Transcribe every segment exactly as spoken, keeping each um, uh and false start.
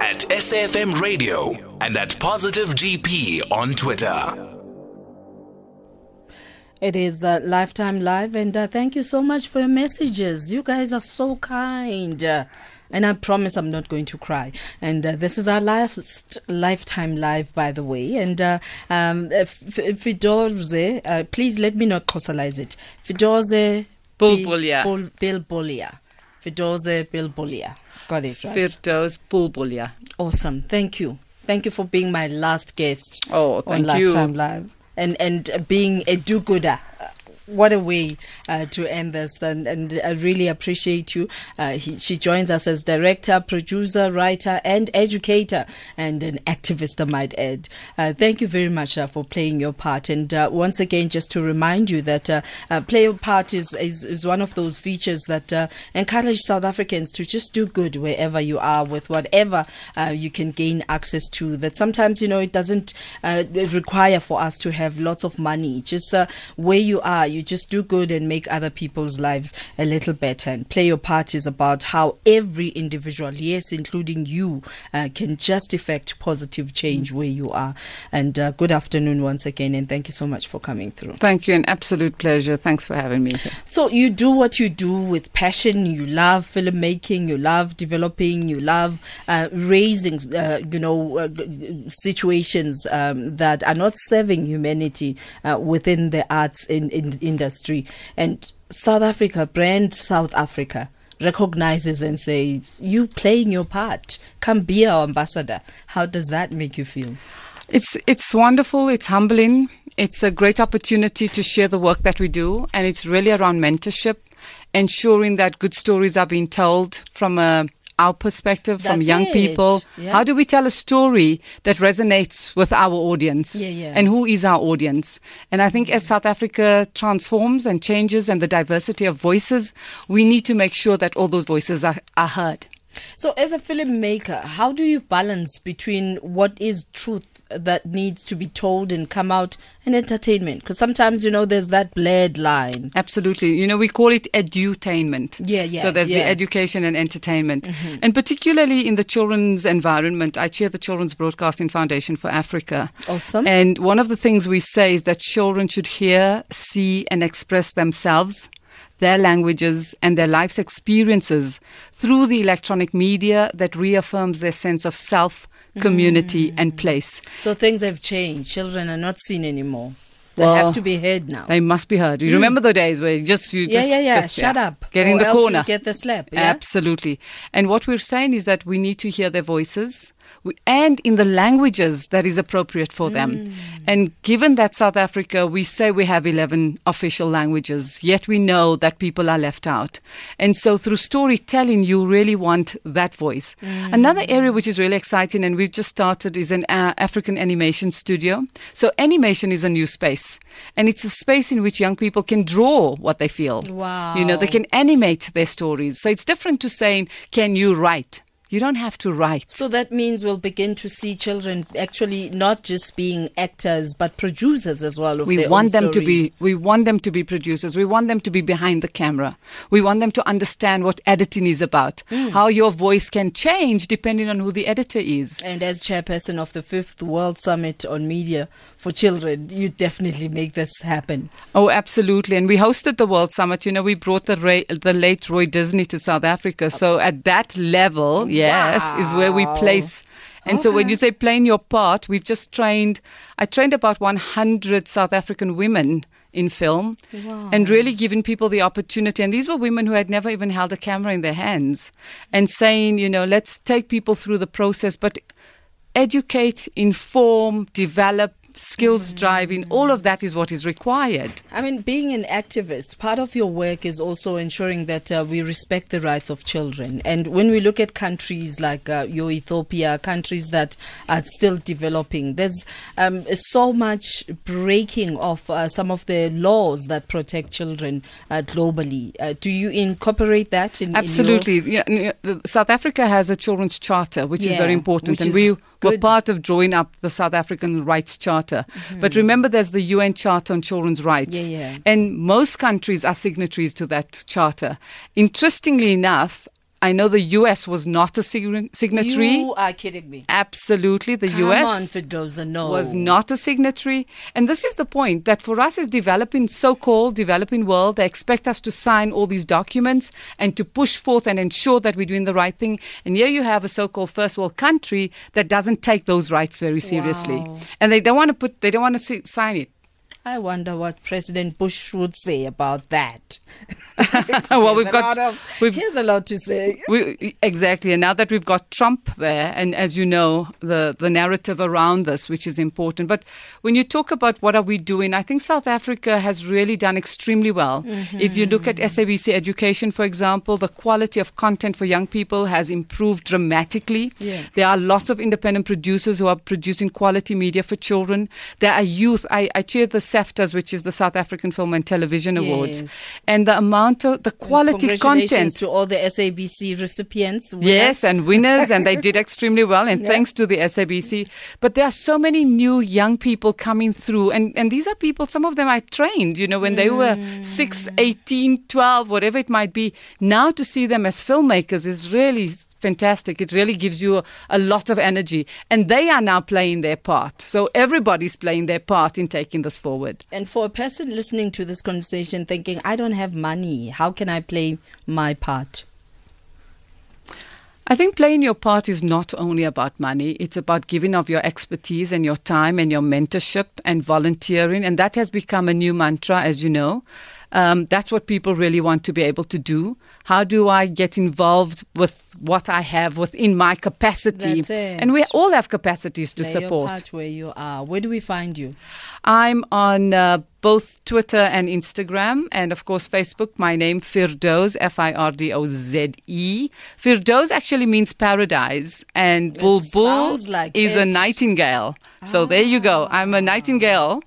at S A F M Radio and at Positive G P on Twitter. It is uh, Lifetime Live, and uh, thank you so much for your messages. You guys are so kind, uh, and I promise I'm not going to cry. And uh, this is our last Lifetime Live, by the way. And uh, um, Firdoze, uh, please let me not personalize it. Firdoze Bulbulia. Bulbulia. Firdoze Bulbulia. Got it right. Firdoze Bulbulia. Awesome. Thank you. Thank you for being my last guest oh, thank on you. Lifetime Live. And and being a do-gooder. What a way uh, to end this. And, and I really appreciate you. Uh, he, she joins us as director, producer, writer, and educator, and an activist, I might add. Uh, thank you very much uh, for playing your part. And uh, once again, just to remind you that uh, uh, Play Your Part is, is, is one of those features that uh, encourage South Africans to just do good wherever you are with whatever uh, you can gain access to. That sometimes, you know, it doesn't uh, require for us to have lots of money. Just uh, where you are, you just do good and make other people's lives a little better. And Play Your Part is about how every individual, yes, including you, uh, can just effect positive change where you are. And uh, good afternoon once again, and thank you so much for coming through. Thank you, an absolute pleasure. Thanks for having me here. So you do what you do with passion. You love filmmaking, you love developing, you love uh, raising, uh, you know, uh, situations um, that are not serving humanity uh, within the arts in, in industry. And South Africa, Brand South Africa, recognizes and says, you playing your part, come be our ambassador. How does that make you feel? It's it's wonderful, it's humbling, it's a great opportunity to share the work that we do, and it's really around mentorship, ensuring that good stories are being told from a our perspective. That's from young it. people. Yeah. How do we tell a story that resonates with our audience? Yeah, yeah. And who is our audience? And I think as South Africa transforms and changes and the diversity of voices, we need to make sure that all those voices are, are heard. So as a filmmaker, how do you balance between what is truth that needs to be told and come out and entertainment? Because sometimes, you know, there's that blurred line. Absolutely. You know, we call it edutainment. Yeah, yeah. So there's yeah. the education and entertainment. Mm-hmm. And particularly in the children's environment, I chair the Children's Broadcasting Foundation for Africa. Awesome. And one of the things we say is that children should hear, see, and express themselves, their languages, and their life's experiences through the electronic media that reaffirms their sense of self, community, mm. and place. So things have changed. Children are not seen anymore. They well, have to be heard now. They must be heard. You mm. remember the days where you just... You yeah, just, yeah, yeah, yeah. Shut up. Get or in the else corner. You get the slap. Yeah? Absolutely. And what we're saying is that we need to hear their voices, and in the languages that is appropriate for them. Mm. And given that South Africa, we say we have eleven official languages, yet we know that people are left out. And so through storytelling, you really want that voice. Mm. Another area which is really exciting, and we've just started, is an uh, African animation studio. So animation is a new space, and it's a space in which young people can draw what they feel. Wow. You know, they can animate their stories. So it's different to saying, can you write? You don't have to write. So that means we'll begin to see children actually not just being actors, but producers as well. Of we their want them stories. to be. We want them to be producers. We want them to be behind the camera. We want them to understand what editing is about, mm. how your voice can change depending on who the editor is. And as chairperson of the fifth World Summit on Media for Children, you definitely make this happen. Oh, absolutely. And we hosted the World Summit. You know, we brought the Ray, the late Roy Disney to South Africa. So at that level, yeah. Yes, wow. is where we place. And okay. so when you say playing your part, we've just trained, I trained about one hundred South African women in film, wow. and really giving people the opportunity. And these were women who had never even held a camera in their hands, and saying, you know, let's take people through the process, but educate, inform, develop, skills mm-hmm. driving, all of that is what is required. I mean, being an activist, part of your work is also ensuring that uh, we respect the rights of children. And when we look at countries like uh, your Ethiopia, countries that are still developing, there's um, so much breaking of uh, some of the laws that protect children uh, globally. Uh, do you incorporate that? In, Absolutely. In your... yeah, South Africa has a Children's Charter, which yeah, is very important. And we were part of drawing up the South African Rights Charter. Mm-hmm. But remember, there's the U N Charter on Children's Rights. Yeah, yeah. And most countries are signatories to that charter. Interestingly enough, I know the U S was not a sig- signatory. You are kidding me. Absolutely. The Come U S on, Firdoze, no. was not a signatory. And this is the point, that for us as developing, so-called developing world, they expect us to sign all these documents and to push forth and ensure that we're doing the right thing. And here you have a so-called first world country that doesn't take those rights very seriously. Wow. And they don't want to put, they don't want to si- sign it. I wonder what President Bush would say about that. well, we've got of, we've, here's a lot to say. We, exactly, and now that we've got Trump there, and as you know, the, the narrative around this, which is important. But when you talk about what are we doing, I think South Africa has really done extremely well. Mm-hmm. If you look at S A B C Education, for example, the quality of content for young people has improved dramatically. Yeah. There are lots of independent producers who are producing quality media for children. There are youth. I, I chaired the Seftas, which is the South African Film and Television Awards. Yes. And the amount of the quality content. To all the S A B C recipients. Winners. Yes, and winners, and they did extremely well, and yeah. thanks to the S A B C. But there are so many new young people coming through, and, and these are people, some of them I trained, you know, when mm. they were six, eighteen, twelve, whatever it might be. Now to see them as filmmakers is really fantastic. It really gives you a, a lot of energy, and they are now playing their part. So everybody's playing their part in taking this forward. And for a person listening to this conversation thinking, I don't have money, how can I play my part? I think playing your part is not only about money. It's about giving of your expertise and your time and your mentorship and volunteering. And that has become a new mantra, as you know. Um, that's what people really want to be able to do. How do I get involved with what I have within my capacity? That's it. And we all have capacities to Play support. Your part where you are. Where do we find you? I'm on uh, both Twitter and Instagram, and of course Facebook. My name, Firdoze, F I R D O Z E. Firdoze actually means paradise, and Bulbul like is it. a nightingale. Ah. So there you go. I'm a nightingale.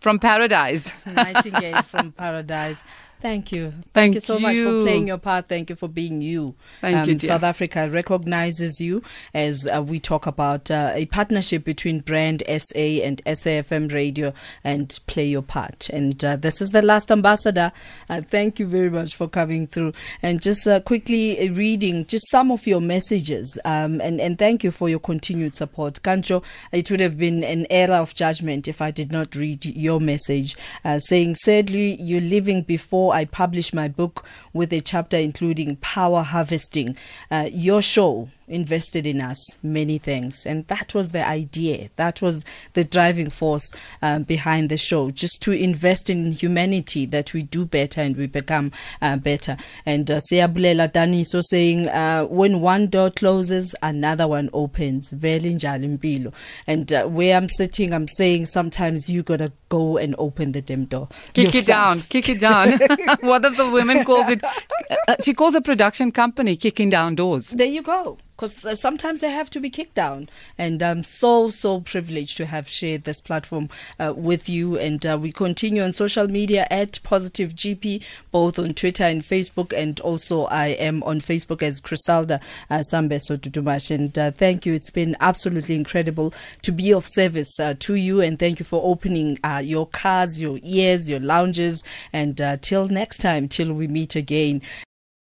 From paradise. Nightingale from paradise. Thank you. Thank, Thank you so you. much for playing your part. Thank you for being you. Thank um, you, dear. South Africa recognizes you as uh, we talk about uh, a partnership between Brand S A and S A F M Radio and Play Your Part. And uh, this is the last ambassador. Uh, thank you very much for coming through. And just uh, quickly reading just some of your messages. Um, and, and thank you for your continued support. Kancho, it would have been an error of judgment if I did not read your message uh, saying, sadly, you're living before I published my book with a chapter including power harvesting. Uh, your show invested in us, many things. And that was the idea. That was the driving force um, behind the show, just to invest in humanity, that we do better and we become uh, better. And Seabulela Daniso saying, uh, when one door closes, another one opens. And uh, where I'm sitting, I'm saying sometimes you got to go and open the damn door. Kick yourself. it down. Kick it down. One of the women calls it, uh, she calls a production company kicking down doors. There you go. Because sometimes they have to be kicked down. And I'm so, so privileged to have shared this platform uh, with you. And uh, we continue on social media at Positive G P, both on Twitter and Facebook. And also I am on Facebook as Crisalda uh, Sambeso Dudumash. And uh, thank you. It's been absolutely incredible to be of service uh, to you. And thank you for opening uh, your cars, your ears, your lounges. And uh, till next time, till we meet again.